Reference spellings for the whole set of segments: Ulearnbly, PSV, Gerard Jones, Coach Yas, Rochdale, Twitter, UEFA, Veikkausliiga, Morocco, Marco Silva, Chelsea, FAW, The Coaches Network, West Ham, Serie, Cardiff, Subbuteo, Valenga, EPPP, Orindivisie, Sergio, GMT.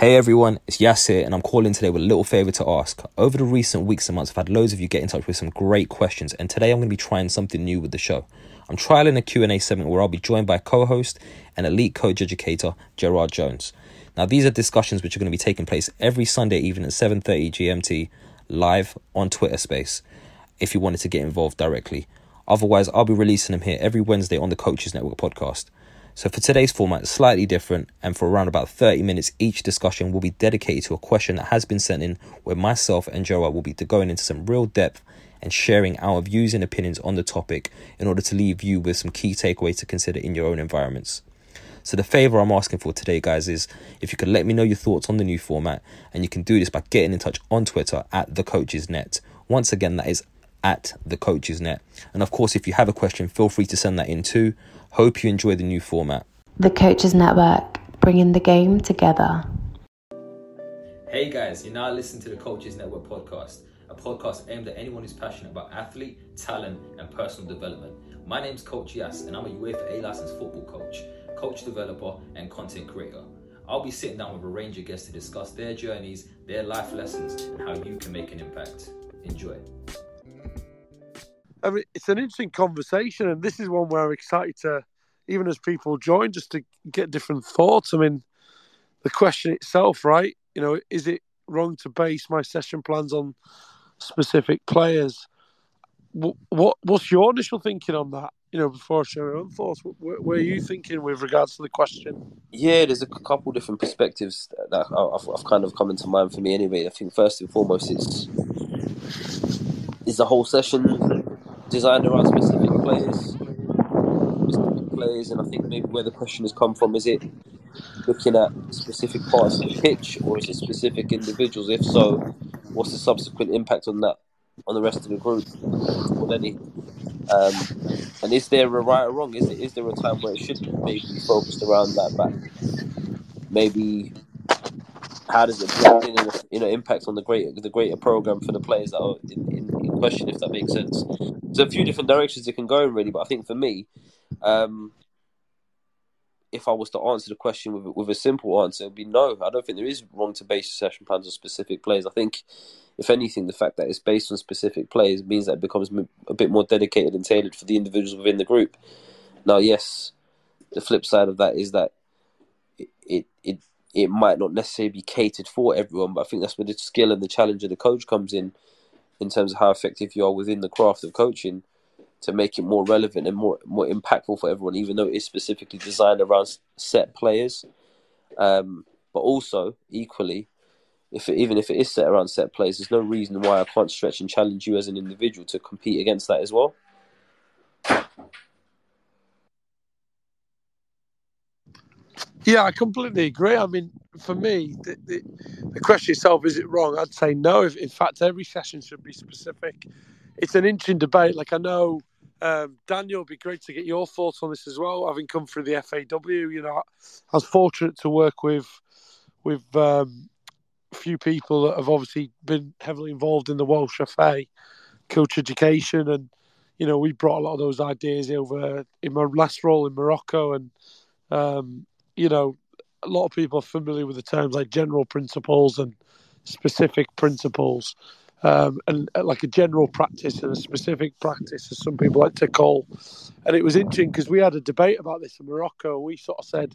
Hey everyone, it's Yas here, and I'm calling today with a little favour to ask. Over the recent weeks and months, I've had loads of you get in touch with some great questions, and today I'm going to be trying something new with the show. I'm trialling a Q&A segment where I'll be joined by a co-host and elite coach educator, Gerard Jones. Now, these are discussions which are going to be taking place every Sunday evening at 7:30 GMT, live on Twitter Space, if you wanted to get involved directly. Otherwise, I'll be releasing them here every Wednesday on the Coaches Network podcast. So for today's format, it's slightly different, and for around about 30 minutes, each discussion will be dedicated to a question that has been sent in, where myself and Gerard will be going into some real depth and sharing our views and opinions on the topic in order to leave you with some key takeaways to consider in your own environments. So the favour I'm asking for today, guys, is if you could let me know your thoughts on the new format, and you can do this by getting in touch on Twitter at The Coaches Net. Once again, that is at The Coaches Net. And of course, if you have a question, feel free to send that in too. Hope you enjoy the new format. The Coaches Network, bringing the game together. Hey guys, you're now listening to the Coaches Network podcast, a podcast aimed at anyone who's passionate about athlete, talent, and personal development. My name's Coach Yas, and I'm a UEFA A-licensed football coach, coach developer, and content creator. I'll be sitting down with a range of guests to discuss their journeys, their life lessons, and how you can make an impact. Enjoy. I mean, it's an interesting conversation, and this is one where I'm excited to, even as people join, just to get different thoughts. I mean, the question itself, right? You know, is it wrong to base my session plans on specific players? What's your initial thinking on that? You know, before I share your own thoughts, where are you thinking with regards to the question? Yeah, there's a couple different perspectives that I've kind of come into mind for me anyway. I think first and foremost, is the whole session designed around specific players, and I think maybe where the question has come from, is it looking at specific parts of the pitch, or is it specific individuals? If so, what's the subsequent impact on that, on the rest of the group, or any? And is there a right or wrong? Is there a time where it should be maybe focused around that back? Maybe how does it blend in and impact on the greater program for the players that are in question, if that makes sense? So a few different directions it can go in, really, but I think for me, if I was to answer the question with a simple answer, it would be no. I don't think there is wrong to base session plans on specific players. I think, if anything, the fact that it's based on specific players means that it becomes a bit more dedicated and tailored for the individuals within the group. Now, yes, the flip side of that is that it might not necessarily be catered for everyone, but I think that's where the skill and the challenge of the coach comes in terms of how effective you are within the craft of coaching to make it more relevant and more impactful for everyone, even though it is specifically designed around set players. But also, equally, even if it is set around set players, there's no reason why I can't stretch and challenge you as an individual to compete against that as well. Yeah, I completely agree. I mean, for me, the question itself, is it wrong? I'd say no. In fact, every session should be specific. It's an interesting debate. Like, I know, Daniel, it'd be great to get your thoughts on this as well. Having come through the FAW, you know, I was fortunate to work with a few people that have obviously been heavily involved in the Welsh FA coach education. And, you know, we brought a lot of those ideas over in my last role in Morocco. And, you know, a lot of people are familiar with the terms like general principles and specific principles. And like a general practice and a specific practice, as some people like to call. And it was interesting because we had a debate about this in Morocco. We sort of said,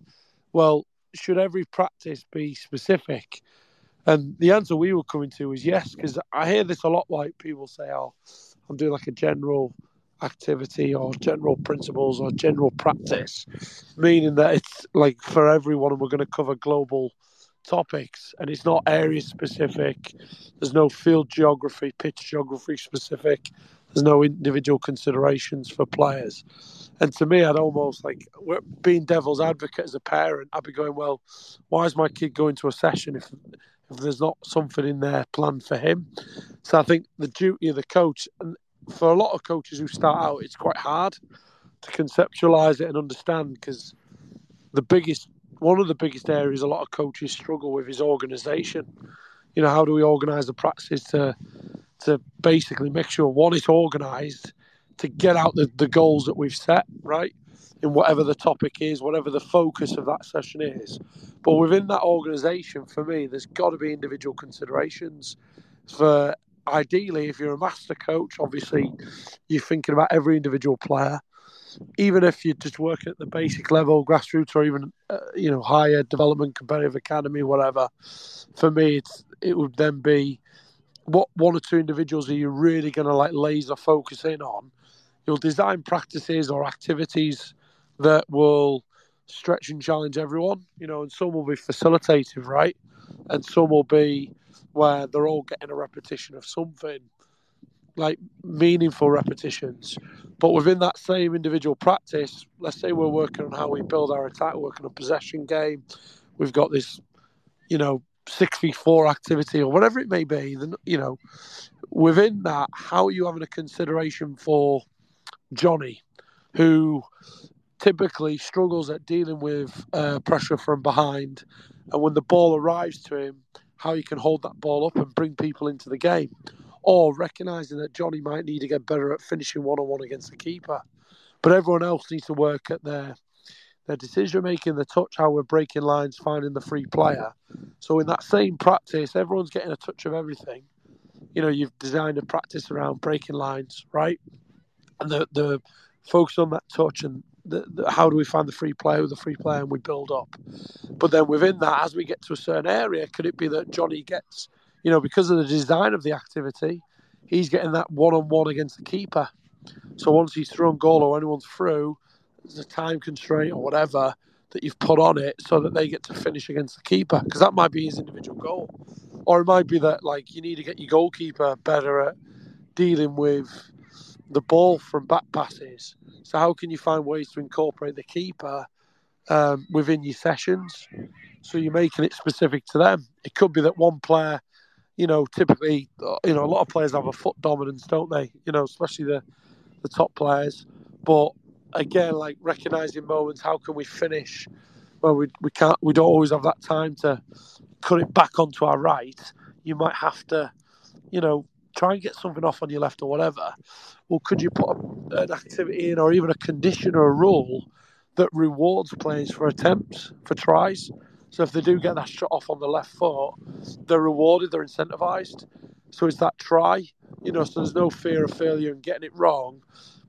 well, should every practice be specific? And the answer we were coming to was yes, because I hear this a lot, like people say, oh, I'm doing like a general activity or general principles or general practice, meaning that it's like for everyone and we're going to cover global topics, and it's not area specific. There's no field geography, pitch geography specific. There's no individual considerations for players. And to me, I'd almost, like, being devil's advocate as a parent, I'd be going, well, why is my kid going to a session if there's not something in there planned for him? So I think the duty of the coach, and for a lot of coaches who start out, it's quite hard to conceptualise it and understand, because one of the biggest areas a lot of coaches struggle with is organisation. You know, how do we organise the practices to basically make sure, one, it's organised to get out the goals that we've set, right, in whatever the topic is, whatever the focus of that session is. But within that organisation, for me, there's got to be individual considerations for, ideally, if you're a master coach, obviously you're thinking about every individual player. Even if you just work at the basic level, grassroots, or even higher development, competitive academy, whatever, for me, it would then be, what one or two individuals are you really going to laser focus in on? You'll design practices or activities that will stretch and challenge everyone, and some will be facilitative, right? And some will be where they're all getting a repetition of something, like meaningful repetitions. But within that same individual practice, let's say we're working on how we build our attack, working on a possession game. We've got this, 6v4 activity or whatever it may be. Then, within that, how are you having a consideration for Johnny, who typically struggles at dealing with pressure from behind, and when the ball arrives to him, how you can hold that ball up and bring people into the game? Or recognising that Johnny might need to get better at finishing one-on-one against the keeper. But everyone else needs to work at their decision-making, the touch, how we're breaking lines, finding the free player. So in that same practice, everyone's getting a touch of everything. You've designed a practice around breaking lines, right? And the focus on that touch and how do we find the free player, and we build up. But then within that, as we get to a certain area, could it be that Johnny gets... because of the design of the activity, he's getting that one-on-one against the keeper. So once he's thrown goal or anyone's through, there's a time constraint or whatever that you've put on it so that they get to finish against the keeper, because that might be his individual goal. Or it might be that, you need to get your goalkeeper better at dealing with the ball from back passes. So how can you find ways to incorporate the keeper within your sessions? So you're making it specific to them. It could be that one player... typically, a lot of players have a foot dominance, don't they? Especially the top players. But again, recognising moments, how can we finish? Well, we can't. We don't always have that time to cut it back onto our right. You might have to, try and get something off on your left or whatever. Well, could you put an activity in, or even a condition or a rule that rewards players for attempts, for tries? So if they do get that shot off on the left foot, they're rewarded, they're incentivised. So it's that try, so there's no fear of failure and getting it wrong.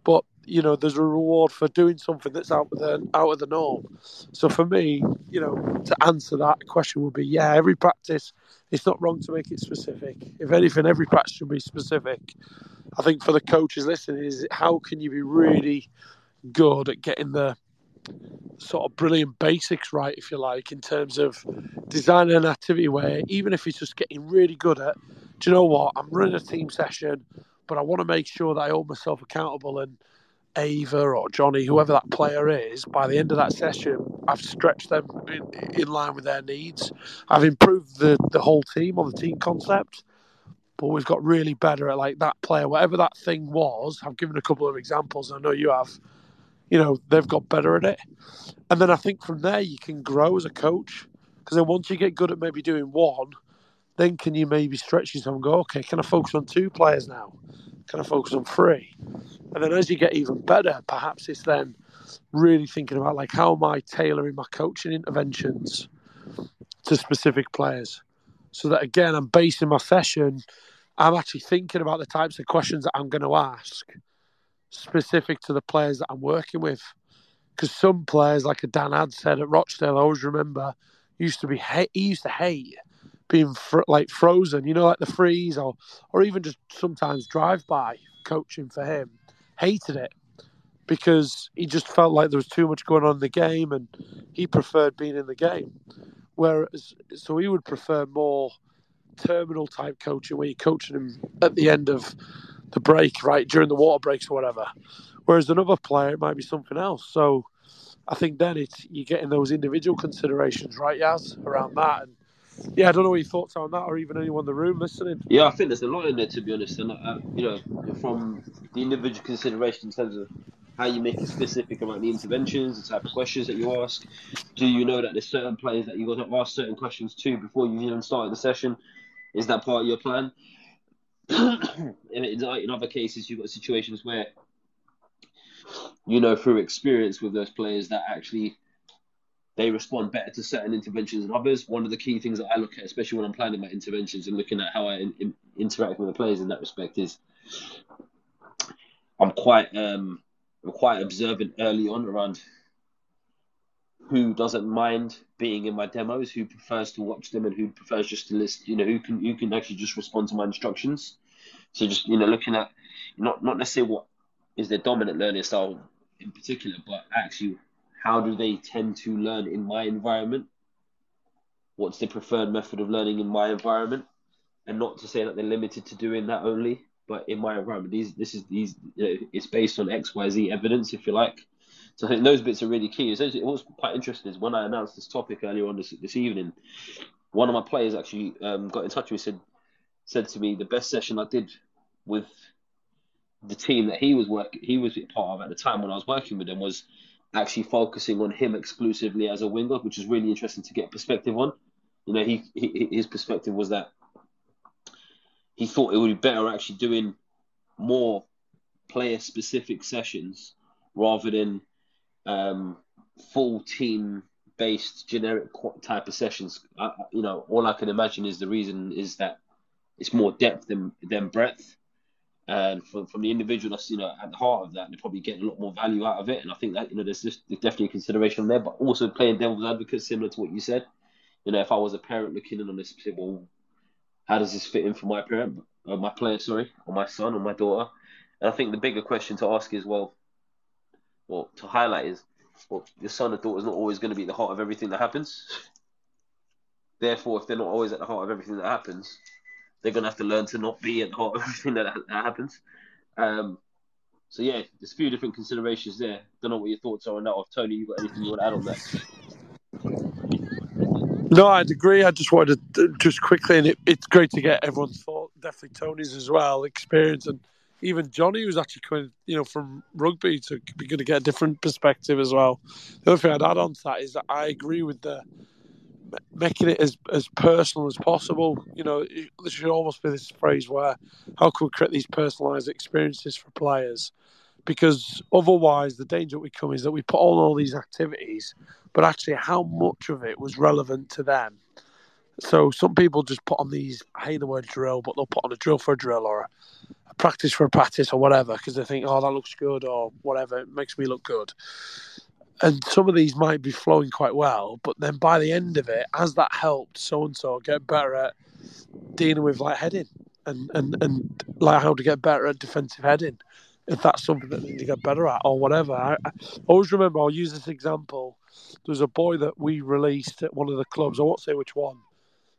But, there's a reward for doing something that's out of the norm. So for me, to answer that question would be, yeah, every practice, it's not wrong to make it specific. If anything, every practice should be specific. I think for the coaches listening, is how can you be really good at getting the sort of brilliant basics right, if you like, in terms of designing an activity where, even if it's just getting really good at, do you know what, I'm running a team session, but I want to make sure that I hold myself accountable, and Ava or Johnny, whoever that player is, by the end of that session, I've stretched them in line with their needs. I've improved the whole team on the team concept, but we've got really better at that player, whatever that thing was. I've given a couple of examples, I know you have. They've got better at it. And then I think from there you can grow as a coach, because then once you get good at maybe doing one, then can you maybe stretch yourself and go, okay, can I focus on two players now? Can I focus on three? And then as you get even better, perhaps it's then really thinking about how am I tailoring my coaching interventions to specific players? So that, again, I'm basing my session, I'm actually thinking about the types of questions that I'm going to ask specific to the players that I'm working with. Because some players, like Dan had said at Rochdale, I always remember, he used to hate being frozen, the freeze or even just sometimes drive-by coaching for him. Hated it because he just felt like there was too much going on in the game, and he preferred being in the game. Whereas, so he would prefer more terminal-type coaching, where you're coaching him at the end of the break, right, during the water breaks or whatever. Whereas another player, it might be something else. So I think then it's you're getting those individual considerations, right, Yaz, around that. And yeah, I don't know what your thoughts are on that, or even anyone in the room listening. Yeah, I think there's a lot in there, to be honest. And from the individual consideration in terms of how you make it specific about the interventions, the type of questions that you ask. Do you know that there's certain players that you've got to ask certain questions to before you even started the session? Is that part of your plan? In other cases, you've got situations where, through experience with those players, that actually they respond better to certain interventions than others. One of the key things that I look at, especially when I'm planning my interventions and looking at how I interact with the players in that respect, is I'm quite observant early on around who doesn't mind being in my demos, who prefers to watch them, and who prefers just to listen. Who can actually just respond to my instructions. So just looking at not necessarily what is their dominant learning style in particular, but actually how do they tend to learn in my environment? What's the preferred method of learning in my environment? And not to say that they're limited to doing that only, but in my environment, it's based on X, Y, Z evidence, if you like. So I think those bits are really key. It was quite interesting is when I announced this topic earlier on this evening, one of my players actually got in touch with me, said to me the best session I did with the team that he was part of at the time when I was working with them was actually focusing on him exclusively as a winger, which is really interesting to get perspective on. His perspective was that he thought it would be better actually doing more player-specific sessions rather than full team-based generic type of sessions. All I can imagine is the reason is that it's more depth than breadth. And from the individual that's at the heart of that, they probably get a lot more value out of it. And I think that there's definitely a consideration there, but also playing devil's advocate, similar to what you said. If I was a parent looking in on this, well, how does this fit in for my parent, or my player, sorry, or my son or my daughter? And I think the bigger question to ask is, your son or daughter is not always going to be at the heart of everything that happens. Therefore, if they're not always at the heart of everything that happens, they're going to have to learn to not be at the heart of everything that happens. There's a few different considerations there. Don't know what your thoughts are on that. Or Tony, you got anything you want to add on that? No, I'd agree. I just wanted to just quickly, and it's great to get everyone's thought, definitely Tony's as well, experience. And even Johnny, who's actually coming from rugby, to be going to get a different perspective as well. The other thing I'd add on to that is that I agree with the making it as personal as possible. There should almost be this phrase where how can we create these personalised experiences for players? Because otherwise the danger we come is that we put on all these activities, but actually how much of it was relevant to them? So some people just put on these, I hate the word drill, but they'll put on a drill for a drill or a practice for a practice or whatever, because they think, oh, that looks good or whatever, it makes me look good. And some of these might be flowing quite well, but then by the end of it, has that helped so-and-so get better at dealing with like heading and like how to get better at defensive heading, if that's something that they need to get better at or whatever. I always remember, I'll use this example. There was a boy that we released at one of the clubs. I won't say which one.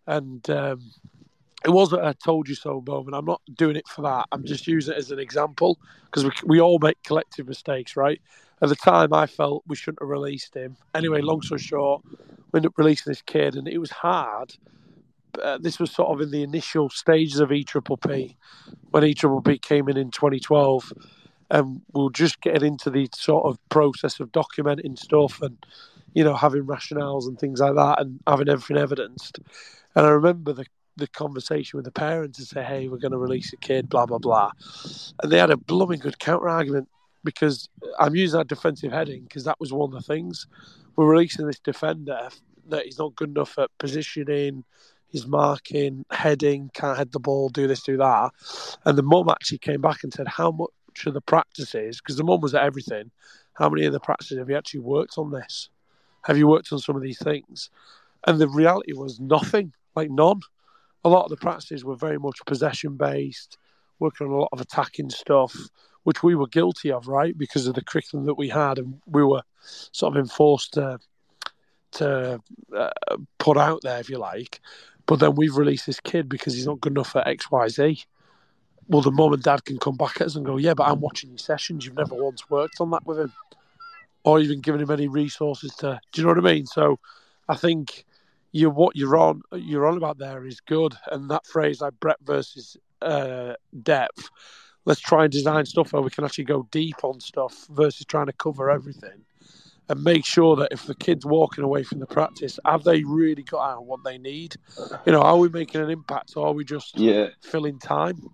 And it wasn't a told you so moment. I'm not doing it for that. I'm just using it as an example because we all make collective mistakes, right? At the time, I felt we shouldn't have released him. Anyway, long story short, we ended up releasing this kid, and it was hard. This was sort of in the initial stages of EPPP, when EPPP came in 2012, and we were just getting into the sort of process of documenting stuff and, having rationales and things like that and having everything evidenced. And I remember the conversation with the parents to say, hey, we're going to release a kid, blah, blah, blah. And they had a blooming good counter-argument, because I'm using that defensive heading because that was one of the things. We're releasing this defender that he's not good enough at positioning, his marking, heading, can't head the ball, do this, do that. And the mum actually came back and said, how much of the practices, because the mum was at everything, how many of the practices have you actually worked on this? Have you worked on some of these things? And the reality was nothing, like none. A lot of the practices were very much possession-based, working on a lot of attacking stuff, which we were guilty of, right, because of the curriculum that we had, and we were sort of enforced to put out there, if you like. But then we've released this kid because he's not good enough at X, Y, Z. well, the mum and dad can come back at us and go, yeah, but I'm watching your sessions. You've never once worked on that with him or even given him any resources to, do you know what I mean? So I think what you're on about there is good. And that phrase, like breadth versus depth, let's try and design stuff where we can actually go deep on stuff versus trying to cover everything, and make sure that if the kid's walking away from the practice, have they really got out what they need? You know, are we making an impact or are we just filling time?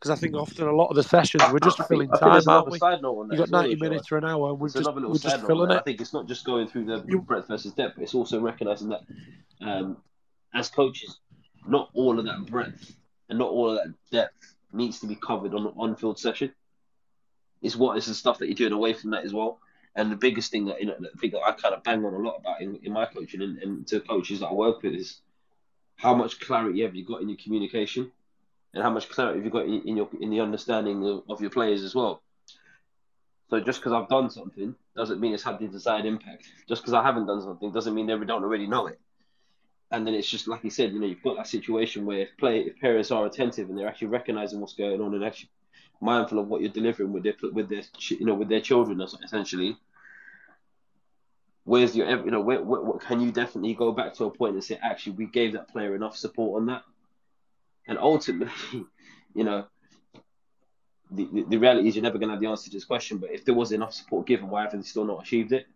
Because I think often a lot of the sessions, we're just filling time, aren't we? You've got 90 minutes or an hour, and we're just filling it. I think it's not just going through the breadth versus depth, but it's also recognising that as coaches, not all of that breadth and not all of that depth needs to be covered on an on-field session. It's the stuff that you're doing away from that as well. And the biggest thing that I kind of bang on a lot about in my coaching and to coaches that I work with is how much clarity have you got in your communication, and how much clarity have you got in the understanding of your players as well. So just because I've done something doesn't mean it's had the desired impact. Just because I haven't done something doesn't mean they don't already know it. And then it's just like you said, you know, you've got that situation where if parents are attentive and they're actually recognizing what's going on and actually mindful of what you're delivering with their children, essentially. Where's your, you know, where can you definitely go back to a point and say, actually, we gave that player enough support on that, and ultimately, you know, the reality is you're never going to have the answer to this question. But if there was enough support given, why have they still not achieved it?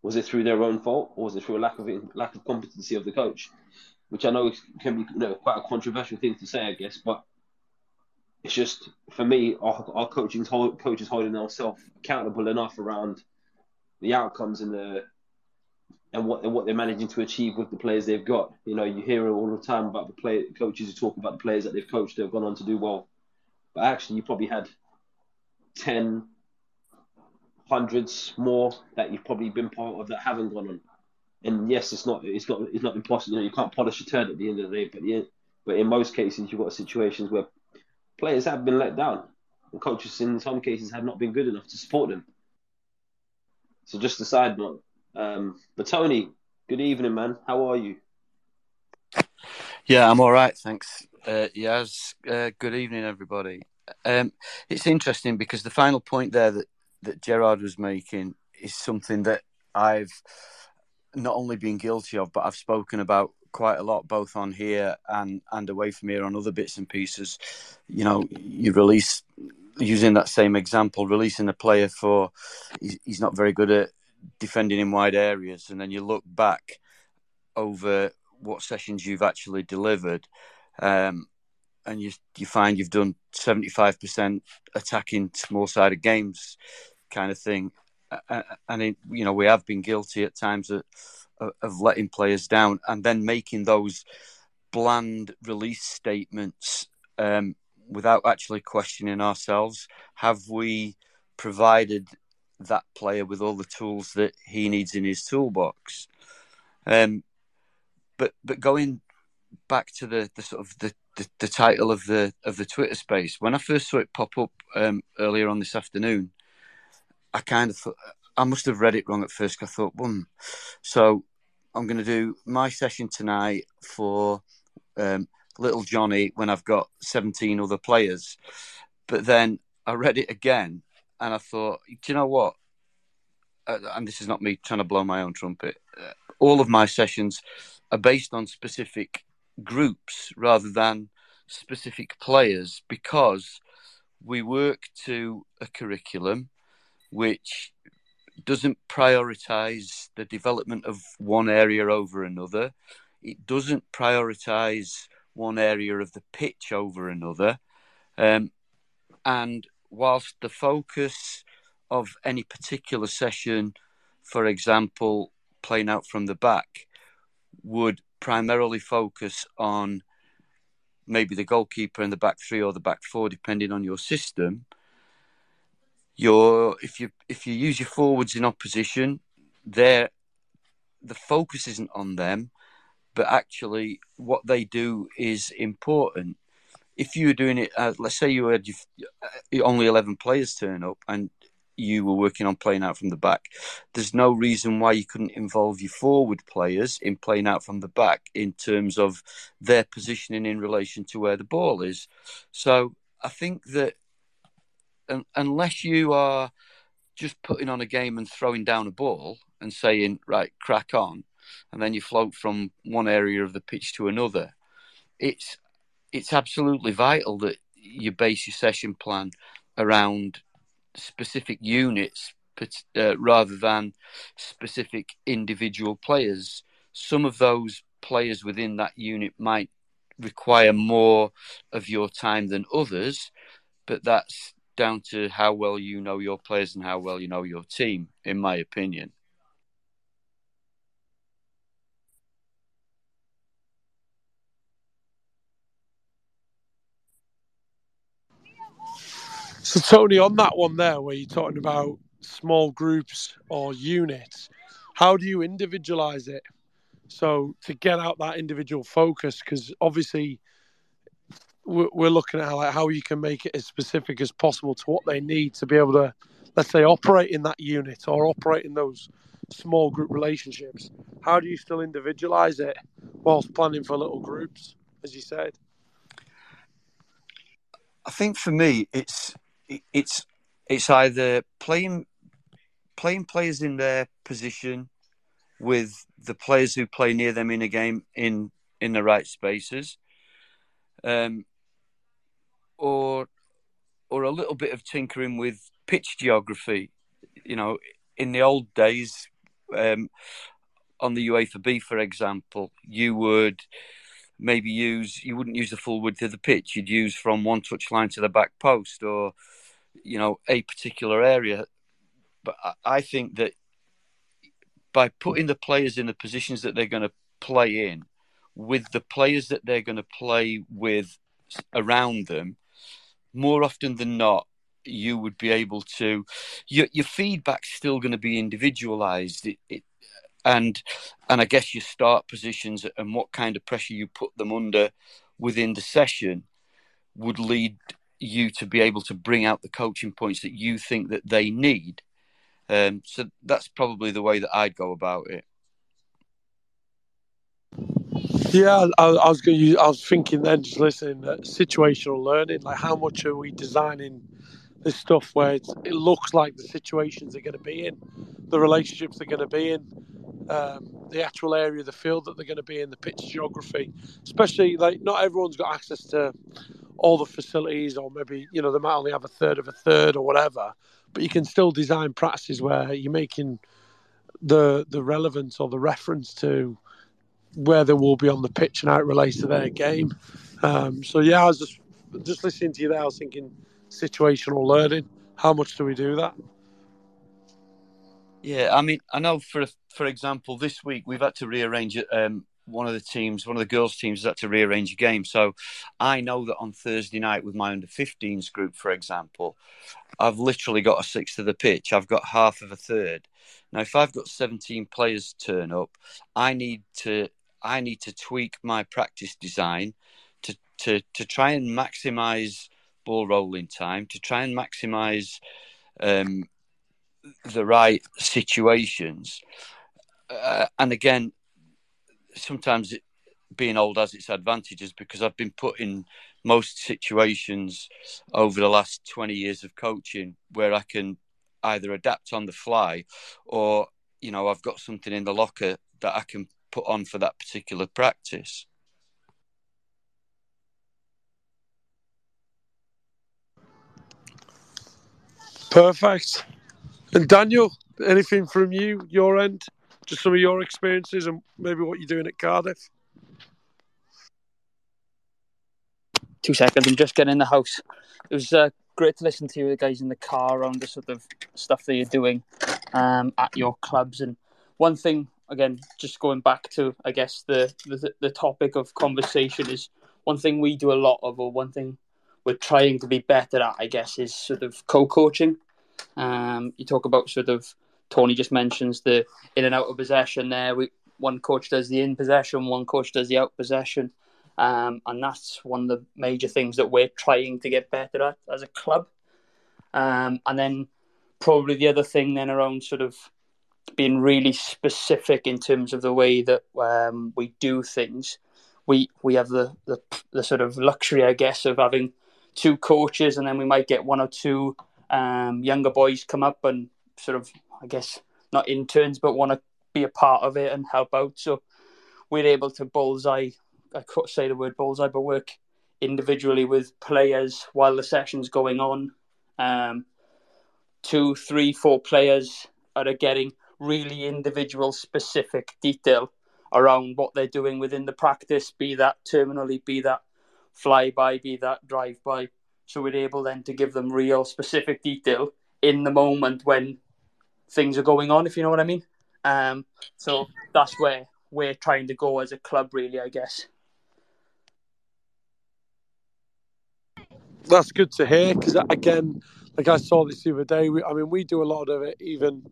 Was it through their own fault, or was it through a lack of competency of the coach? Which I know can be, you know, quite a controversial thing to say, I guess, but it's just, for me, our coaches holding ourselves accountable enough around the outcomes and what they're managing to achieve with the players they've got. You know, you hear all the time about coaches who talk about the players that they've coached that have gone on to do well. But actually, you probably had 10, hundreds more that you've probably been part of that haven't gone on. And yes, it's not impossible. You know, you can't polish a turd at the end of the day. But in most cases, you've got situations where players have been let down, and coaches in some cases have not been good enough to support them. So just a side note. But Tony, good evening, man. How are you? Yeah, I'm all right, thanks. Yas, good evening, everybody. It's interesting because the final point there that Gerard was making is something that I've not only been guilty of, but I've spoken about quite a lot, both on here and away from here on other bits and pieces. You know, you release, using that same example, releasing a player for, he's not very good at defending in wide areas. And then you look back over what sessions you've actually delivered and you find you've done 75% attacking small-sided games kind of thing. And, you know, we have been guilty at times of letting players down and then making those bland release statements without actually questioning ourselves. Have we provided that player with all the tools that he needs in his toolbox? But going back to the sort of the title of the Twitter space, when I first saw it pop up earlier on this afternoon, I kind of thought, I must have read it wrong at first, 'cause I thought, so I'm going to do my session tonight for little Johnny when I've got 17 other players. But then I read it again and I thought, do you know what? And this is not me trying to blow my own trumpet. All of my sessions are based on specific groups rather than specific players, because we work to a curriculum which doesn't prioritise the development of one area over another. It doesn't prioritise one area of the pitch over another. And whilst the focus of any particular session, for example, playing out from the back, would primarily focus on maybe the goalkeeper and the back three or the back four, depending on your system, If you use your forwards in opposition, the focus isn't on them, but actually what they do is important. If you were doing it, let's say you had only 11 players turn up and you were working on playing out from the back. There's no reason why you couldn't involve your forward players in playing out from the back in terms of their positioning in relation to where the ball is. So I think that unless you are just putting on a game and throwing down a ball and saying, right, crack on, and then you float from one area of the pitch to another, it's absolutely vital that you base your session plan around specific units rather than specific individual players. Some of those players within that unit might require more of your time than others, but that's down to how well you know your players and how well you know your team, in my opinion. So, Tony, on that one there where you're talking about small groups or units, how do you individualise it? So to get out that individual focus, because obviously we're looking at how you can make it as specific as possible to what they need to be able to, let's say, operate in that unit or operate in those small group relationships. How do you still individualise it whilst planning for little groups, as you said? I think for me, it's either playing players in their position with the players who play near them in a game in the right spaces, or a little bit of tinkering with pitch geography. You know, in the old days, on the UEFA B, for example, you would maybe you wouldn't use the full width of the pitch. You'd use from one touchline to the back post, or, you know, a particular area. But I think that by putting the players in the positions that they're going to play in, with the players that they're going to play with around them, more often than not, you would be able to, your feedback's still going to be individualised. And I guess your start positions and what kind of pressure you put them under within the session would lead you to be able to bring out the coaching points that you think that they need. So that's probably the way that I'd go about it. Yeah, I was thinking then, just listening, situational learning. Like, how much are we designing this stuff where it looks like the situations they're going to be in, the relationships they're going to be in, the actual area of the field that they're going to be in, the pitch geography, especially like not everyone's got access to all the facilities, or maybe, you know, they might only have a third or whatever, but you can still design practices where you're making the relevance or the reference to where they will be on the pitch and how it relates to their game. So yeah, I was just listening to you there, I was thinking situational learning, how much do we do that? Yeah, I mean, I know for example, this week we've had to rearrange one of the girls' teams has had to rearrange a game. So I know that on Thursday night with my under-15s group, for example, I've literally got a sixth of the pitch. I've got half of a third. Now, if I've got 17 players turn up, I need to tweak my practice design to try and maximise ball rolling time, to try and maximise the right situations. And again, sometimes being old has its advantages, because I've been put in most situations over the last 20 years of coaching where I can either adapt on the fly, or, you know, I've got something in the locker that I can put on for that particular practice. Perfect. And Daniel, anything from you, your end? Just some of your experiences and maybe what you're doing at Cardiff? 2 seconds, I'm just getting in the house. It was great to listen to the guys in the car around the sort of stuff that you're doing at your clubs. And one thing, again, just going back to, I guess, the topic of conversation, is one thing we do a lot of, or one thing we're trying to be better at, I guess, is sort of co-coaching. You talk about sort of, Tony just mentions the in and out of possession there. One coach does the in possession, one coach does the out possession. And that's one of the major things that we're trying to get better at as a club. And then probably the other thing then around sort of being really specific in terms of the way that we do things. We have the sort of luxury, I guess, of having two coaches, and then we might get one or two younger boys come up and sort of, I guess, not interns, but want to be a part of it and help out. So we're able to bullseye, I could say the word bullseye, but work individually with players while the session's going on. 2, 3, 4 players are getting really individual specific detail around what they're doing within the practice, be that terminally, be that fly-by, be that drive-by. So we're able then to give them real specific detail in the moment when things are going on, if you know what I mean. So that's where we're trying to go as a club, really, I guess. That's good to hear, because again, like I saw this the other day, we do a lot of it even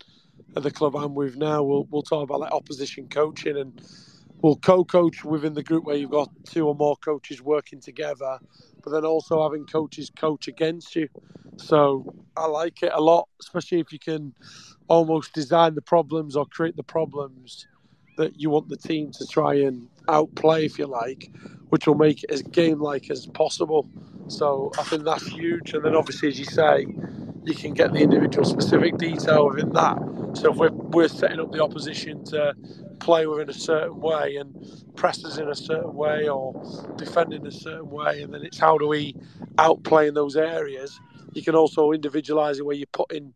at the club I'm with now. We'll talk about like opposition coaching, and we'll co-coach within the group where you've got 2 or more coaches working together, but then also having coaches coach against you. So I like it a lot, especially if you can almost design the problems or create the problems that you want the team to try and outplay, if you like, which will make it as game-like as possible. So I think that's huge. And then obviously, as you say, you can get the individual specific detail within that. So if we're setting up the opposition to play within a certain way and press us in a certain way or defend in a certain way, and then it's how do we outplay in those areas. You can also individualise it where you put in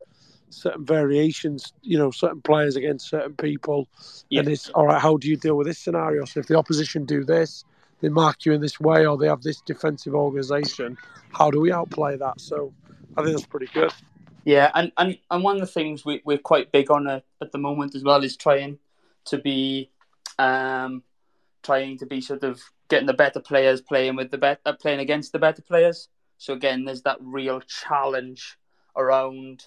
certain variations, you know, certain players against certain people. Yeah. And it's, all right, how do you deal with this scenario? So if the opposition do this, they mark you in this way, or they have this defensive organisation, how do we outplay that? So I think that's pretty good. Yeah, and one of the things we're quite big on at the moment as well is trying to be sort of getting the better players playing against the better players. So again, there's that real challenge around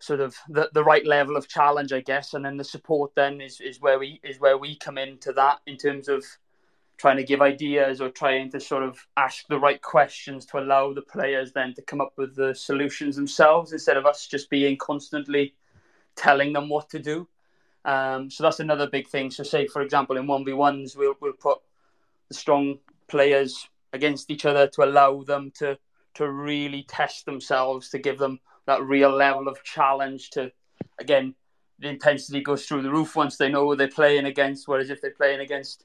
sort of the right level of challenge, I guess, and then the support then is where we come into that in terms of trying to give ideas or trying to sort of ask the right questions to allow the players then to come up with the solutions themselves instead of us just being constantly telling them what to do. So that's another big thing. So say, for example, in 1v1s, we'll put the strong players against each other to allow them to really test themselves, to give them that real level of challenge to, again, the intensity goes through the roof once they know who they're playing against, whereas if they're playing against,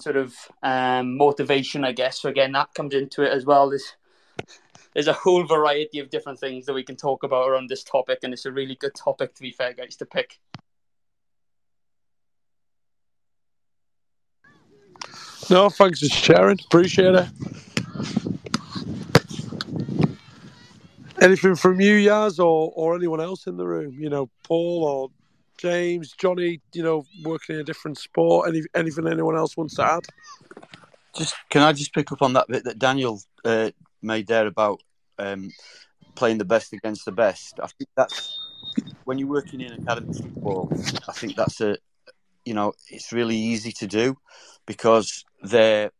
Sort of motivation, I guess. So again, that comes into it as well. There's a whole variety of different things that we can talk about around this topic, and it's a really good topic, to be fair, guys, to pick. No, thanks for sharing. Appreciate it. Anything from you, Yaz, or anyone else in the room? You know, Paul or James, Johnny, you know, working in a different sport. Anything anyone else wants to add? Can I pick up on that bit that Daniel made there about playing the best against the best? I think that's, when you're working in academy football, I think that's it's really easy to do, because they're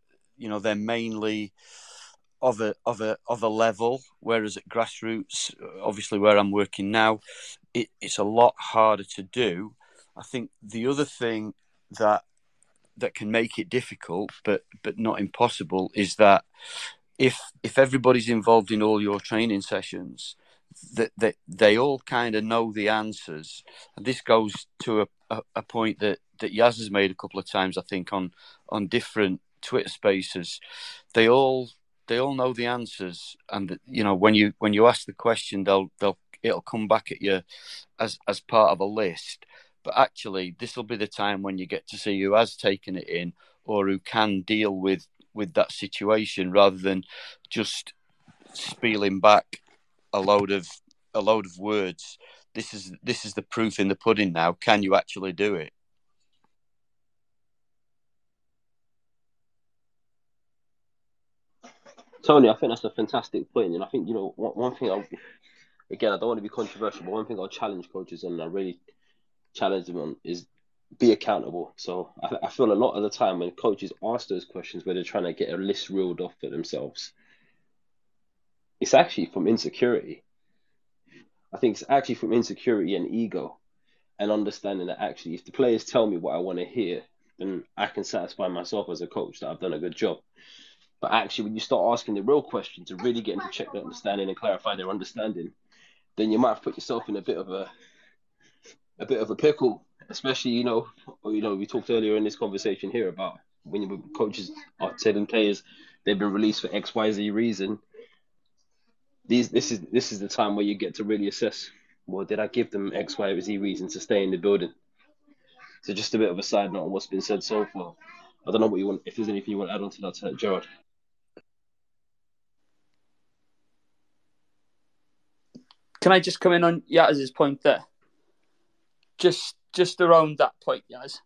mainly of a level, whereas at grassroots, obviously where I'm working now, it's a lot harder to do. I think the other thing that that can make it difficult, but not impossible, is that if everybody's involved in all your training sessions, that they all kind of know the answers. And this goes to a point that Yaz has made a couple of times, I think, on different Twitter spaces. They all know the answers, and you know, when you ask the question, it'll come back at you as part of a list. But actually, this will be the time when you get to see who has taken it in or who can deal with that situation, rather than just spieling back a load of words. This is the proof in the pudding now. Can you actually do it? Tony, I think that's a fantastic point. And I think, you know, one thing, I don't want to be controversial, but one thing I'll challenge coaches on, and I really challenge them on, is be accountable. So I feel a lot of the time when coaches ask those questions where they're trying to get a list reeled off for themselves, it's actually from insecurity. I think it's actually from insecurity and ego, and understanding that actually if the players tell me what I want to hear, then I can satisfy myself as a coach that I've done a good job. But actually, when you start asking the real question to really get them to check their understanding and clarify their understanding, then you might have put yourself in a bit of a pickle. Especially, you know, we talked earlier in this conversation here about when coaches are telling players they've been released for X, Y, Z reason. This is the time where you get to really assess. Well, did I give them X, Y, Z reason to stay in the building? So just a bit of a side note on what's been said so far. I don't know what you want. If there's anything you want to add on to that, Gerard. Can I just come in on Yaz's point there? Just around that point, Yaz.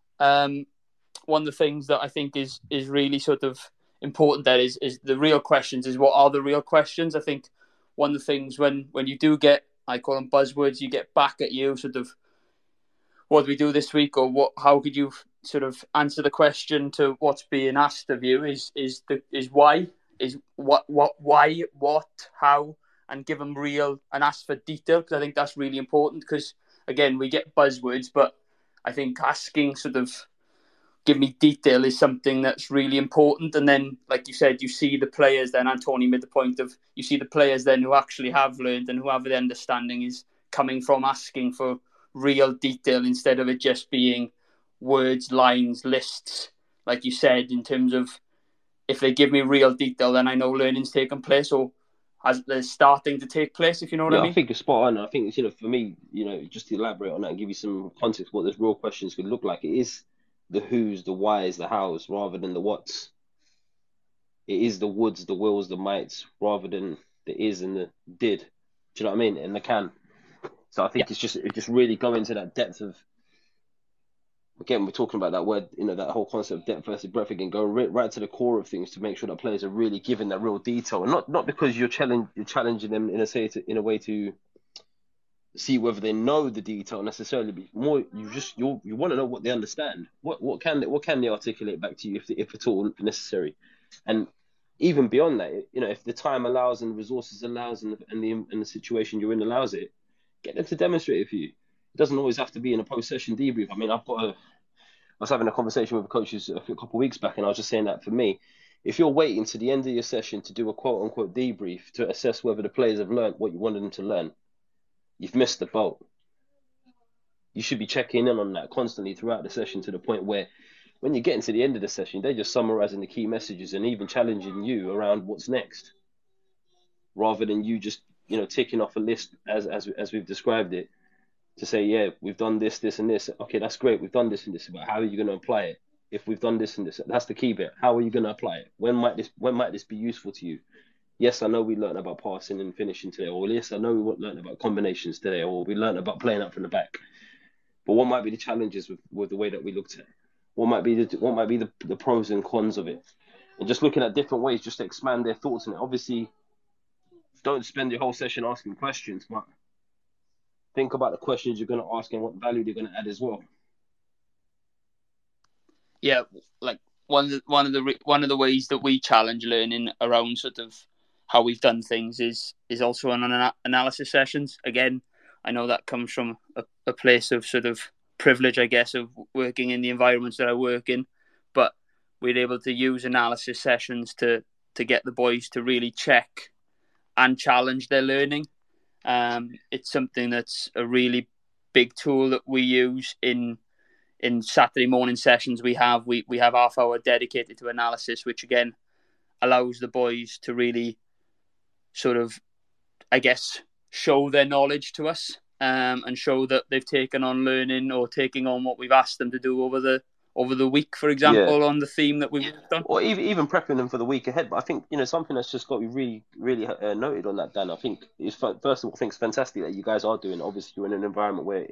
One of the things that I think is really sort of important there is the real questions, is what are the real questions? I think one of the things when you do get, I call them buzzwords, you get back at you sort of, what do we do this week? Or how could you sort of answer the question to what's being asked of you is why, is what, why, what, how, and give them real and ask for detail, because I think that's really important. Because again, we get buzzwords, but I think asking sort of give me detail is something that's really important. And then, like you said, you see the players then, and Tony made the point of, you see the players then who actually have learned and who have the understanding is coming from asking for real detail instead of it just being words, lines, lists, like you said, in terms of if they give me real detail, then I know learning's taken place, or as they're starting to take place, if you know what I mean. I think you're spot on. I think, you know, for me, you know, just to elaborate on that and give you some context what those real questions could look like, it is the who's, the why's, the how's, rather than the what's. It is the woulds, the wills, the mights, rather than the is and the did. Do you know what I mean? And the can. So I think it's just really going to that depth of, again, we're talking about that word, you know, that whole concept of depth versus breadth again, go right to the core of things to make sure that players are really given that real detail. And not because you're challenging them in a way to see whether they know the detail necessarily, but more you want to know what they understand. What can they articulate back to you if at all necessary? And even beyond that, you know, if the time allows and resources allows and the situation you're in allows it, get them to demonstrate it for you. It doesn't always have to be in a post-session debrief. I mean, I was having a conversation with a coach a couple of weeks back, and I was just saying that for me, if you're waiting to the end of your session to do a quote-unquote debrief to assess whether the players have learned what you wanted them to learn, you've missed the boat. You should be checking in on that constantly throughout the session, to the point where when you're getting to the end of the session, they're just summarising the key messages and even challenging you around what's next, rather than you just, you know, ticking off a list as we've described it. To say, yeah, we've done this, this, and this. Okay, that's great. We've done this and this. But how are you going to apply it? If we've done this and this, that's the key bit. How are you going to apply it? When might this be useful to you? Yes, I know we learned about passing and finishing today. Or yes, I know we learned about combinations today. Or we learned about playing up from the back. But what might be the challenges with the way that we looked at it? What might be the pros and cons of it? And just looking at different ways, just to expand their thoughts on it. Obviously, don't spend your whole session asking questions, but think about the questions you're going to ask and what value they're going to add as well. Yeah, like one of the ways that we challenge learning around sort of how we've done things is also on analysis sessions. Again, I know that comes from a place of sort of privilege, I guess, of working in the environments that I work in, but we're able to use analysis sessions to get the boys to really check and challenge their learning. It's something that's a really big tool that we use in Saturday morning sessions. We have half hour dedicated to analysis, which again allows the boys to really sort of, I guess, show their knowledge to us, and show that they've taken on learning or taking on what we've asked them to do over the week, for example, on the theme that we've done. Or even prepping them for the week ahead. But I think, something that's just got to be really, really noted on that, Dan. I think, first of all, I think it's fantastic that you guys are doing it. Obviously, you're in an environment where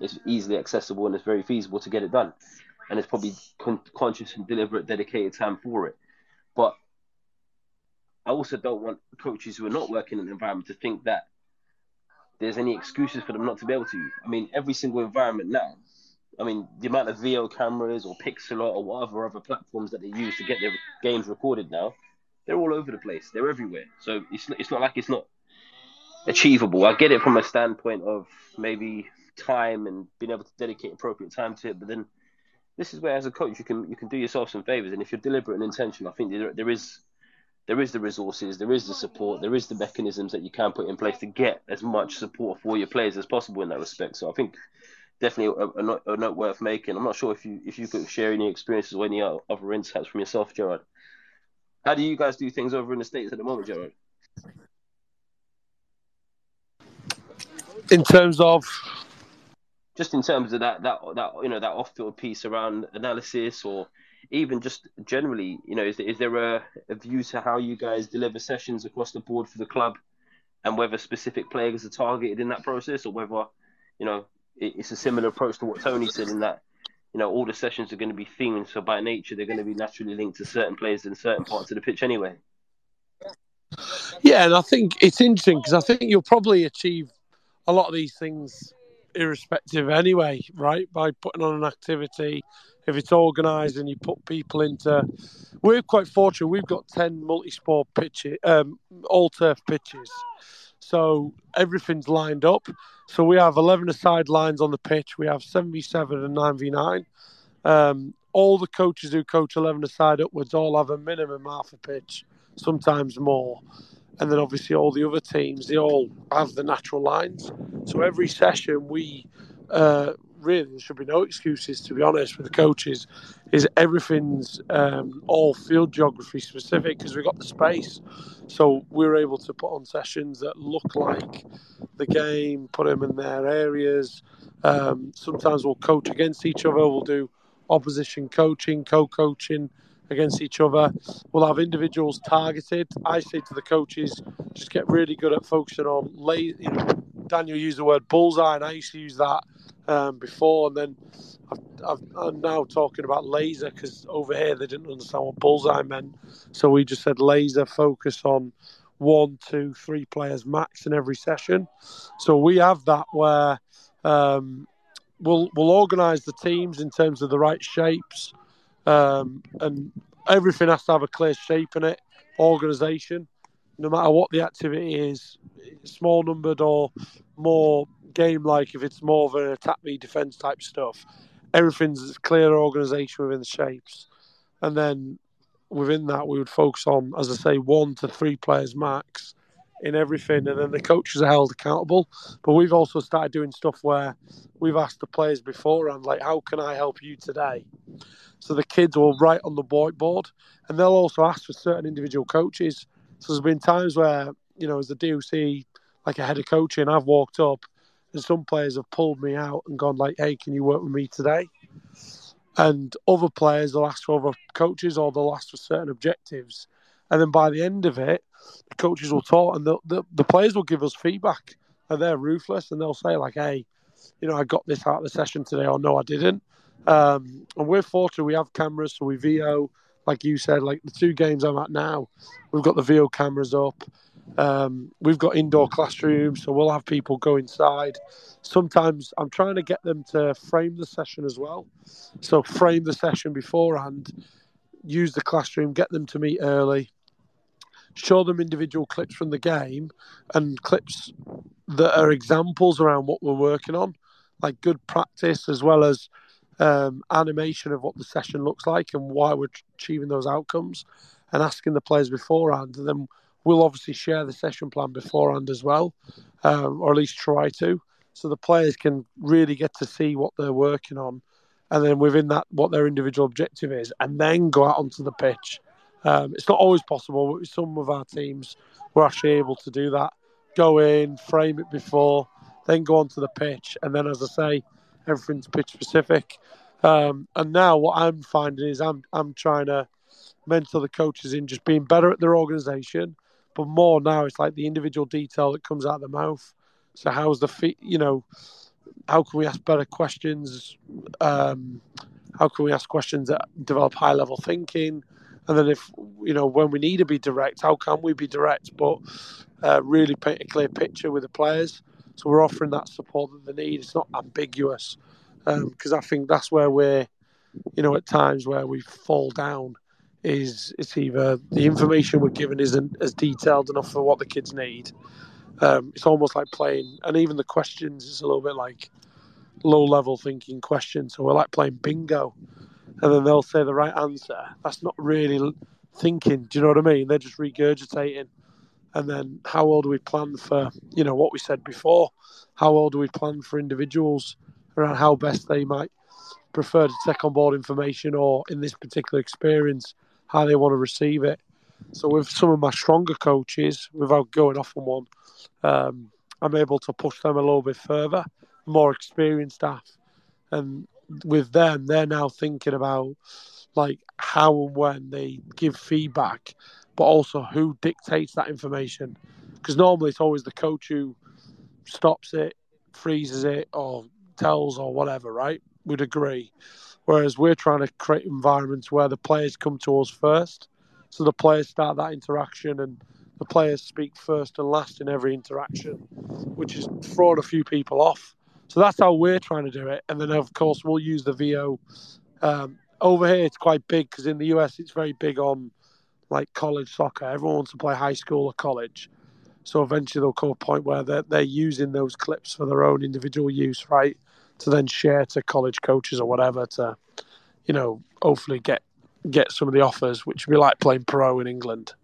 it's easily accessible and it's very feasible to get it done. And it's probably conscious and deliberate, dedicated time for it. But I also don't want coaches who are not working in an environment to think that there's any excuses for them not to be able to. I mean, every single environment now, the amount of VO cameras or Pixlr or whatever other platforms that they use to get their games recorded now, they're all over the place. They're everywhere. So it's not like it's not achievable. I get it from a standpoint of maybe time and being able to dedicate appropriate time to it. But then this is where, as a coach, you can do yourself some favors. And if you're deliberate and intentional, I think there is the resources, there is the support, there is the mechanisms that you can put in place to get as much support for your players as possible in that respect. So I think definitely a note worth making. I'm not sure if you could share any experiences or any other insights from yourself, Gerard. How do you guys do things over in the States at the moment, Gerard? In terms of that that off-field piece around analysis, or even just generally, is there a view to how you guys deliver sessions across the board for the club, and whether specific players are targeted in that process, or whether it's a similar approach to what Tony said, in that, all the sessions are going to be themed, so by nature, they're going to be naturally linked to certain players in certain parts of the pitch anyway. Yeah, and I think it's interesting, because I think you'll probably achieve a lot of these things irrespective anyway, right? By putting on an activity, if it's organised and you put people into... We're quite fortunate. We've got 10 multi-sport pitches, all-turf pitches. So everything's lined up. So we have 11-a-side lines on the pitch. We have 7v7 and 9v9. All the coaches who coach 11-a-side upwards all have a minimum half a pitch, sometimes more. And then obviously all the other teams, they all have the natural lines. So every session we... really, there should be no excuses, to be honest, with the coaches, is everything's all field geography specific, because we've got the space. So we're able to put on sessions that look like the game, put them in their areas. Sometimes we'll coach against each other. We'll do opposition coaching, co-coaching against each other. We'll have individuals targeted. I say to the coaches, just get really good at focusing on Daniel used the word bullseye, and I used to use that before, and then I'm now talking about laser, because over here they didn't understand what bullseye meant, so we just said laser focus on 1, 2, 3 players max in every session. So we have that where we'll organise the teams in terms of the right shapes, and everything has to have a clear shape in it, organisation. No matter what the activity is, small numbered or more game-like, if it's more of an attack me, defence type stuff, everything's clear organisation within the shapes. And then within that, we would focus on, as I say, 1 to 3 players max in everything. And then the coaches are held accountable. But we've also started doing stuff where we've asked the players beforehand, like, how can I help you today? So the kids will write on the whiteboard, and they'll also ask for certain individual coaches. So there's been times where, as the DOC, like a head of coaching, I've walked up and some players have pulled me out and gone like, hey, can you work with me today? And other players will ask for other coaches, or they'll ask for certain objectives. And then by the end of it, the coaches will talk, and the players will give us feedback, and they're ruthless, and they'll say like, hey, I got this out of the session today, or no, I didn't. And we're fortunate, we have cameras, so we VO. Like you said, like the 2 games I'm at now, we've got the VO cameras up. We've got indoor classrooms, so we'll have people go inside. Sometimes I'm trying to get them to frame the session as well. So frame the session beforehand, use the classroom, get them to meet early, show them individual clips from the game and clips that are examples around what we're working on, like good practice as well as animation of what the session looks like and why we're achieving those outcomes, and asking the players beforehand. And then we'll obviously share the session plan beforehand as well, or at least try to, so the players can really get to see what they're working on, and then within that, what their individual objective is, and then go out onto the pitch. It's not always possible, but with some of our teams, we're actually able to do that. Go in, frame it before, then go onto the pitch, and then, as I say, everything's pitch-specific. And now what I'm finding is I'm trying to mentor the coaches in just being better at their organisation, but more now it's like the individual detail that comes out of the mouth. So how's the feet, you know, how can we ask better questions? How can we ask questions that develop high-level thinking? And then if, you know, when we need to be direct, how can we be direct, but really paint a clear picture with the players? So we're offering that support that they need. It's not ambiguous, because I think that's where we're, you know, at times where we fall down is it's either the information we're given isn't as detailed enough for what the kids need. It's almost like playing, and even the questions, it's a little bit like low-level thinking questions. So we're like playing bingo, and then they'll say the right answer. That's not really thinking, do you know what I mean? They're just regurgitating. And then how well do we plan for, you know, what we said before? How well do we plan for individuals around how best they might prefer to take on board information, or in this particular experience, how they want to receive it? So with some of my stronger coaches, without going off on one, I'm able to push them a little bit further, more experienced staff. And with them, they're now thinking about like how and when they give feedback, but also who dictates that information. Because normally it's always the coach who stops it, freezes it, or tells or whatever, right? We'd agree. Whereas we're trying to create environments where the players come to us first. So the players start that interaction, and the players speak first and last in every interaction, which is throwing a few people off. So that's how we're trying to do it. And then, of course, we'll use the VO. Over here, it's quite big, because in the US, it's very big on like college soccer. Everyone wants to play high school or college. So eventually there'll come a point where they're using those clips for their own individual use, right? To then share to college coaches or whatever to, you know, hopefully get some of the offers, which would be like playing pro in England.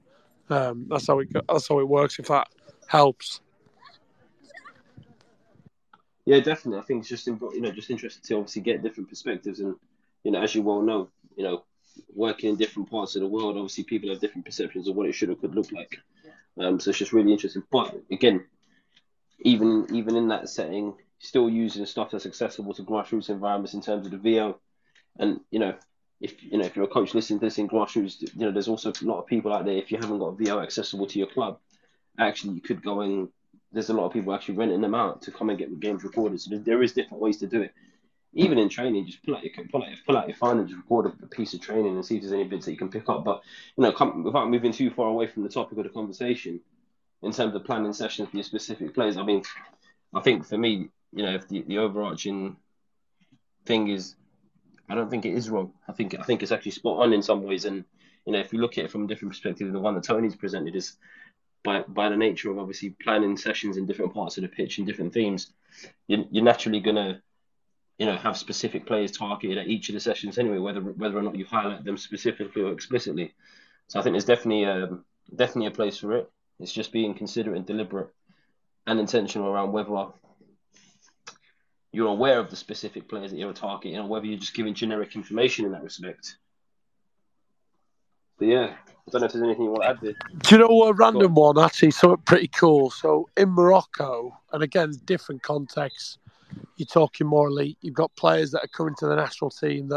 That's how it works, if that helps. Yeah, definitely. I think it's just, you know, just interested to obviously get different perspectives, and, you know, as you well know, you know, working in different parts of the world, obviously people have different perceptions of what it should or could look like. So it's just really interesting. But again, even in that setting, still using stuff that's accessible to grassroots environments in terms of the VO. And, you know, if you're a coach listening to this in grassroots, you know, there's also a lot of people out there, if you haven't got a VO accessible to your club, actually you could go and there's a lot of people actually renting them out to come and get games recorded. So there is different ways to do it. Even in training, just pull out your phone and just record a piece of training and see if there's any bits that you can pick up. But, you know, without moving too far away from the topic of the conversation, in terms of planning sessions for your specific players, I mean, I think for me, you know, if the overarching thing is, I don't think it is wrong. I think it's actually spot on in some ways. And, you know, if you look at it from a different perspective, the one that Tony's presented is by the nature of obviously planning sessions in different parts of the pitch and different themes, you're naturally going to, you know, have specific players targeted at each of the sessions anyway, whether or not you highlight them specifically or explicitly. So I think there's definitely a place for it. It's just being considerate and deliberate and intentional around whether you're aware of the specific players that you're targeting or whether you're just giving generic information in that respect. But yeah, I don't know if there's anything you want to add there. Do you know a random one, actually, something pretty cool. So in Morocco, and again, different contexts, you're talking more elite. You've got players that are coming to the national team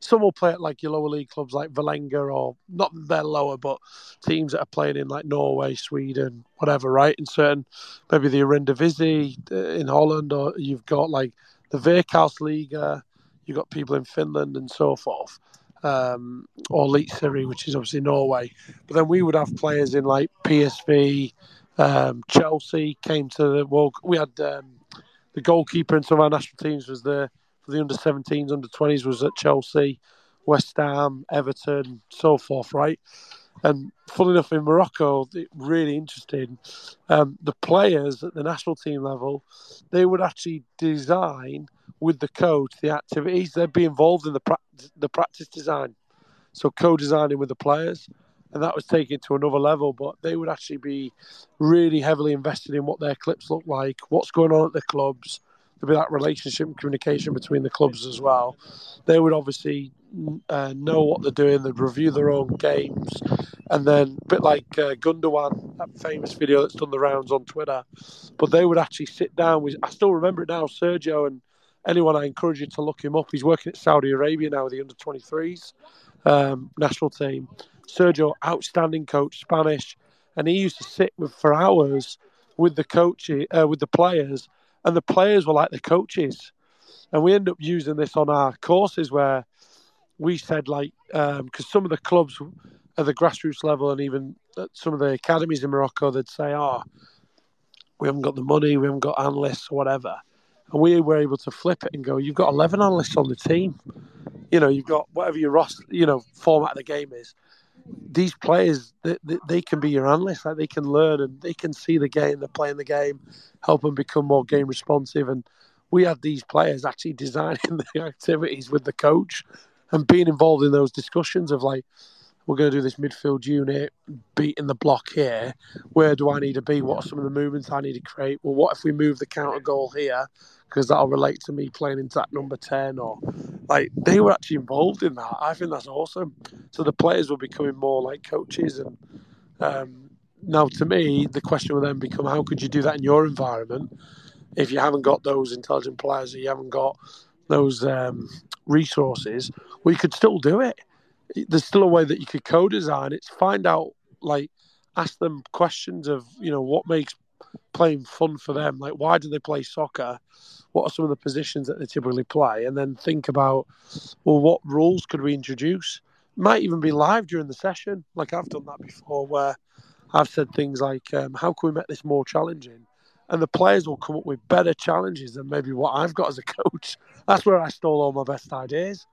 some will play at like your lower league clubs like Valenga, or not that they're lower, but teams that are playing in like Norway, Sweden, whatever, right? And certain, maybe the Orindivisie in Holland, or you've got like the Veikkausliiga, you've got people in Finland and so forth, or elite Serie, which is obviously Norway. But then we would have players in like PSV, Chelsea came to the World Cup. We had... the goalkeeper in some of our national teams was there for the under-17s, under-20s, was at Chelsea, West Ham, Everton, so forth, right? And funnily enough, in Morocco, really interesting, the players at the national team level, they would actually design with the coach, the activities, they'd be involved in the practice design. So co-designing with the players, and that was taken to another level. But they would actually be really heavily invested in what their clips look like, what's going on at the clubs. There'd be that relationship and communication between the clubs as well. They would obviously know what they're doing. They'd review their own games. And then a bit like Gundogan, that famous video that's done the rounds on Twitter. But they would actually sit down with, I still remember it now, Sergio, and anyone, I encourage you to look him up. He's working at Saudi Arabia now with the under-23s national team. Sergio, outstanding coach, Spanish. And he used to sit for hours with the coach, with the players. And the players were like the coaches. And we end up using this on our courses where we said, like, because some of the clubs at the grassroots level and even at some of the academies in Morocco, they'd say, we haven't got the money, we haven't got analysts or whatever. And we were able to flip it and go, you've got 11 analysts on the team. You know, you've got whatever your roster, you know, format of the game is. These players, they can be your analysts. Like, they can learn and they can see the game. They're playing the game, help them become more game responsive. And we had these players actually designing the activities with the coach and being involved in those discussions of, like, we're going to do this midfield unit, beating the block here. Where do I need to be? What are some of the movements I need to create? Well, what if we move the counter goal here? Because that'll relate to me playing in tack number 10. Or, like, they were actually involved in that. I think that's awesome. So the players were becoming more like coaches. And now, to me, the question will then become, how could you do that in your environment if you haven't got those intelligent players, or you haven't got those resources? Well, you could still do it. There's still a way that you could co-design. It's find out, like, ask them questions of, you know, what makes playing fun for them. Like, why do they play soccer? What are some of the positions that they typically play? And then think about, well, what rules could we introduce? Might even be live during the session. Like, I've done that before where I've said things like, how can we make this more challenging? And the players will come up with better challenges than maybe what I've got as a coach. That's where I stole all my best ideas.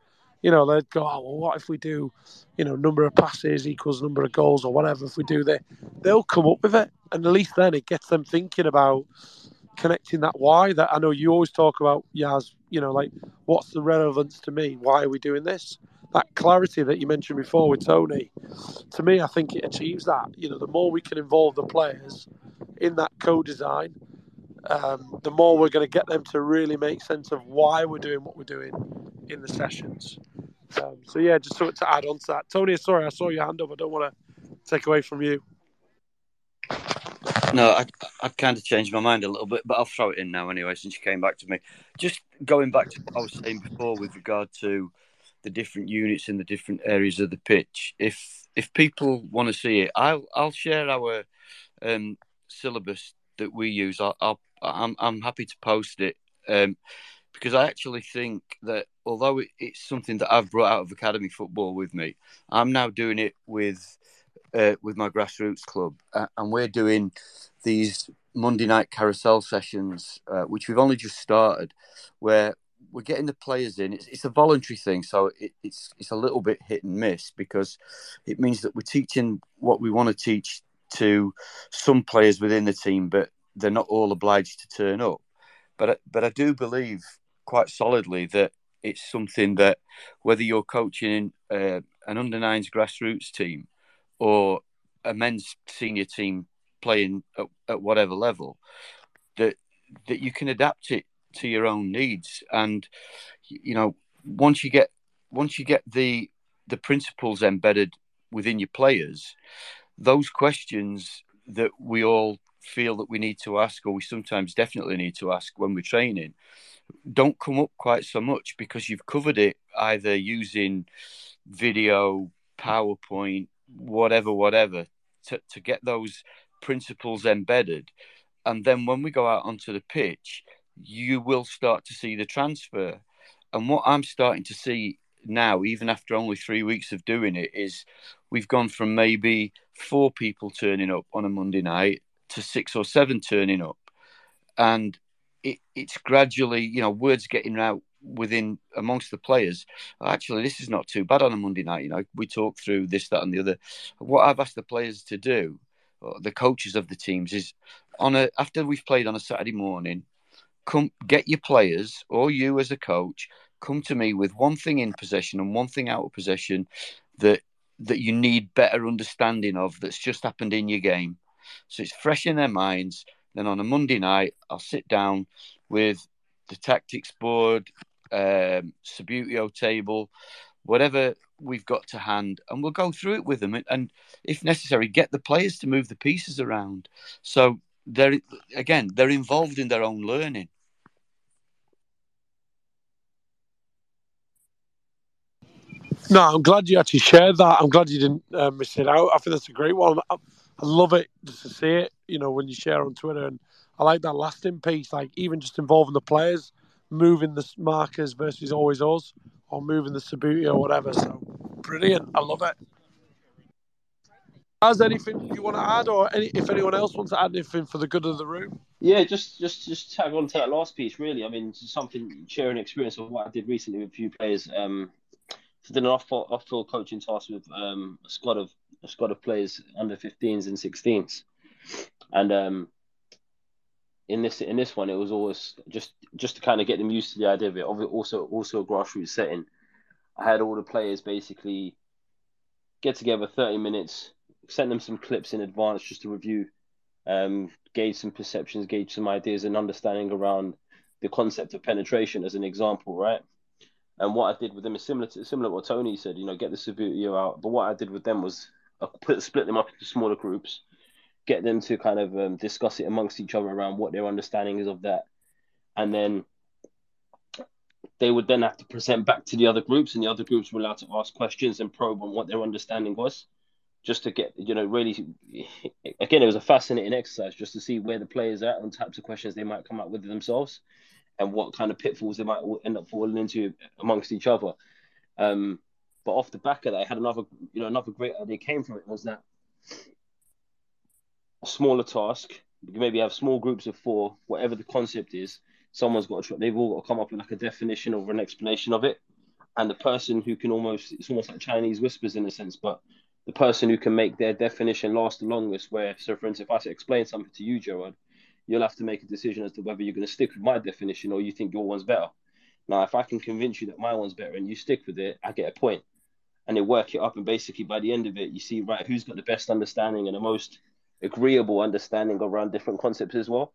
You know, they'd go, well, what if we do, you know, number of passes equals number of goals or whatever. If we do that, they'll come up with it. And at least then it gets them thinking about connecting that why that I know you always talk about, Yaz, you know, like, what's the relevance to me? Why are we doing this? That clarity that you mentioned before with Tony, to me, I think it achieves that. You know, the more we can involve the players in that co-design, the more we're going to get them to really make sense of why we're doing what we're doing in the sessions. So yeah, just something to add on to that. Tony, sorry, I saw your hand up. I don't want to take away from you. No, I've kind of changed my mind a little bit, but I'll throw it in now anyway, since you came back to me. Just going back to what I was saying before with regard to the different units in the different areas of the pitch. If people want to see it, I'll share our syllabus that we use. I'm happy to post it because I actually think that although it's something that I've brought out of academy football with me, I'm now doing it with my grassroots club, and we're doing these Monday night carousel sessions, which we've only just started, where we're getting the players in. It's a voluntary thing, so it's a little bit hit and miss, because it means that we're teaching what we want to teach to some players within the team, but they're not all obliged to turn up. But I do believe quite solidly that it's something that, whether you're coaching an under-9s grassroots team or a men's senior team playing at whatever level, that you can adapt it to your own needs. And, you know, once you get the principles embedded within your players, those questions that we all feel that we need to ask, or we sometimes definitely need to ask when we're training, don't come up quite so much, because you've covered it either using video, PowerPoint, whatever to get those principles embedded. And then when we go out onto the pitch, you will start to see the transfer. And what I'm starting to see now, even after only 3 weeks of doing it, is we've gone from maybe 4 people turning up on a Monday night to 6 or 7 turning up. And it's gradually, you know, words getting out within amongst the players. Actually, this is not too bad on a Monday night. You know, we talk through this, that and the other. What I've asked the players to do, or the coaches of the teams, is after we've played on a Saturday morning, come get your players or you as a coach, come to me with one thing in possession and one thing out of possession that you need better understanding of that's just happened in your game. So it's fresh in their minds. Then on a Monday night, I'll sit down with the tactics board, Subbuteo table, whatever we've got to hand, and we'll go through it with them and if necessary, get the players to move the pieces around. So they're involved in their own learning. No, I'm glad you actually shared that. I'm glad you didn't miss it out. I think that's a great one. I love it just to see it, you know, when you share on Twitter. And I like that lasting piece, like even just involving the players, moving the markers versus always us, or moving the Subbuteo or whatever. So brilliant. I love it. Has anything you want to add, or if anyone else wants to add anything for the good of the room? Yeah, just tag on to that last piece, really. I mean, something, sharing experience of what I did recently with a few players. I did an off-field coaching task with a squad of players under 15s and 16s, and in this one, it was always just to kind of get them used to the idea of it. Also a grassroots setting. I had all the players basically get together 30 minutes. Sent them some clips in advance just to review, gauge some perceptions, gauge some ideas and understanding around the concept of penetration as an example, right? And what I did with them is similar to what Tony said, you know, get the Subbuteo out. But what I did with them was I split them up into smaller groups, get them to kind of discuss it amongst each other around what their understanding is of that. And then they would then have to present back to the other groups, and the other groups were allowed to ask questions and probe on what their understanding was. Just to get, you know, really, again, it was a fascinating exercise just to see where the players are at and types of questions they might come up with themselves and what kind of pitfalls they might end up falling into amongst each other. But off the back of that, I had another great idea came from it was that a smaller task, you can maybe have small groups of four, whatever the concept is, they've all got to come up with like a definition or an explanation of it. And the person who can it's almost like Chinese whispers in a sense, but the person who can make their definition last the longest, where, so for instance, if I explain something to you, Gerard, you'll have to make a decision as to whether you're going to stick with my definition or you think your one's better. Now, if I can convince you that my one's better and you stick with it, I get a point. And they work it up, and basically by the end of it, you see, right, who's got the best understanding and the most agreeable understanding around different concepts as well.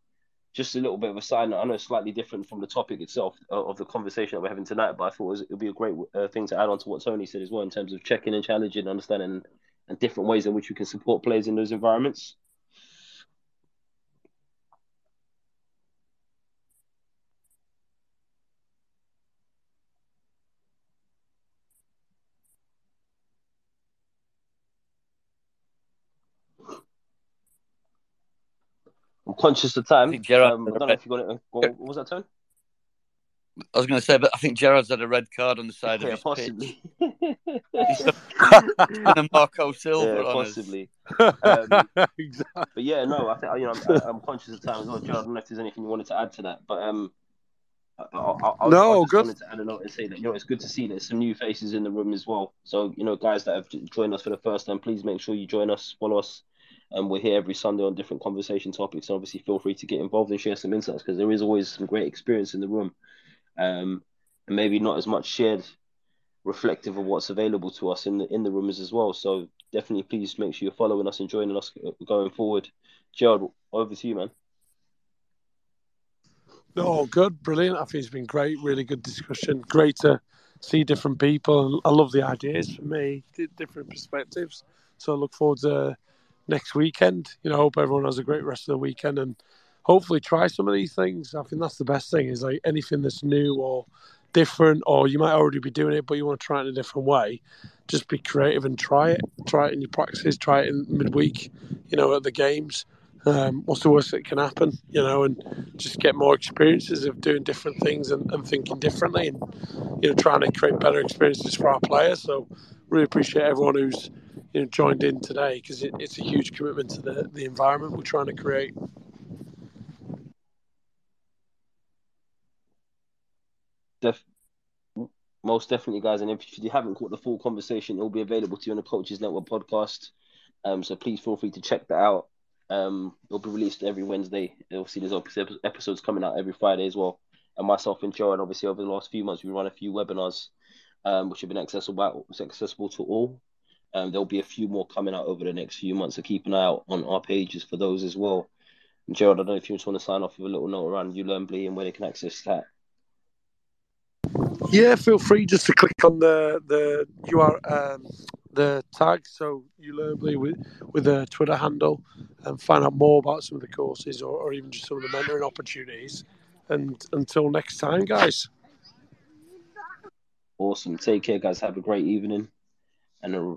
Just a little bit of a side note, I know it's slightly different from the topic itself of the conversation that we're having tonight, but I thought it would be a great thing to add on to what Tony said as well in terms of checking and challenging, understanding, and different ways in which we can support players in those environments. I'm conscious of time. Gerard, I don't know if you got it. What was that, Tony? I was going to say, but I think Gerard's had a red card on the side of his possibly. Pitch. And Marco Silva on possibly. Us. Exactly. But yeah, no, I think I'm conscious of time as well. Gerard, I don't know if there's anything you wanted to add to that, but I wanted to add a note and say that, you know, it's good to see there's some new faces in the room as well. So, you know, guys that have joined us for the first time, please make sure you join us, follow us. And we're here every Sunday on different conversation topics. And obviously, feel free to get involved and share some insights because there is always some great experience in the room. And maybe not as much shared reflective of what's available to us in the rooms as well. So definitely, please make sure you're following us and joining us going forward. Gerard, over to you, man. Oh, good. Brilliant. I think it's been great. Really good discussion. Great to see different people. I love the ideas for me, different perspectives. So I look forward to next weekend. You know, I hope everyone has a great rest of the weekend and hopefully try some of these things. I think that's the best thing is like anything that's new or different, or you might already be doing it, but you want to try it in a different way. Just be creative and try it. Try it in your practices, try it in midweek, you know, at the games. What's the worst that can happen, you know, and just get more experiences of doing different things and thinking differently and, you know, trying to create better experiences for our players. So really appreciate everyone who's, you know, joined in today because it's a huge commitment to the environment we're trying to create. Most definitely, guys. And if you haven't caught the full conversation, it'll be available to you on the Coaches Network podcast. So please feel free to check that out. It'll be released every Wednesday. Obviously, there's episodes coming out every Friday as well. And myself and Joe, and obviously over the last few months, we run a few webinars, which have been accessible to all. There'll be a few more coming out over the next few months, so keep an eye out on our pages for those as well. And Gerard, I don't know if you just want to sign off with a little note around Ulearnbly and where they can access that. Yeah, feel free just to click on the tag, so Ulearnbly with a Twitter handle, and find out more about some of the courses or even just some of the mentoring opportunities. And until next time, guys. Awesome. Take care, guys. Have a great evening. And a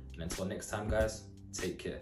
And until next time, guys, take care.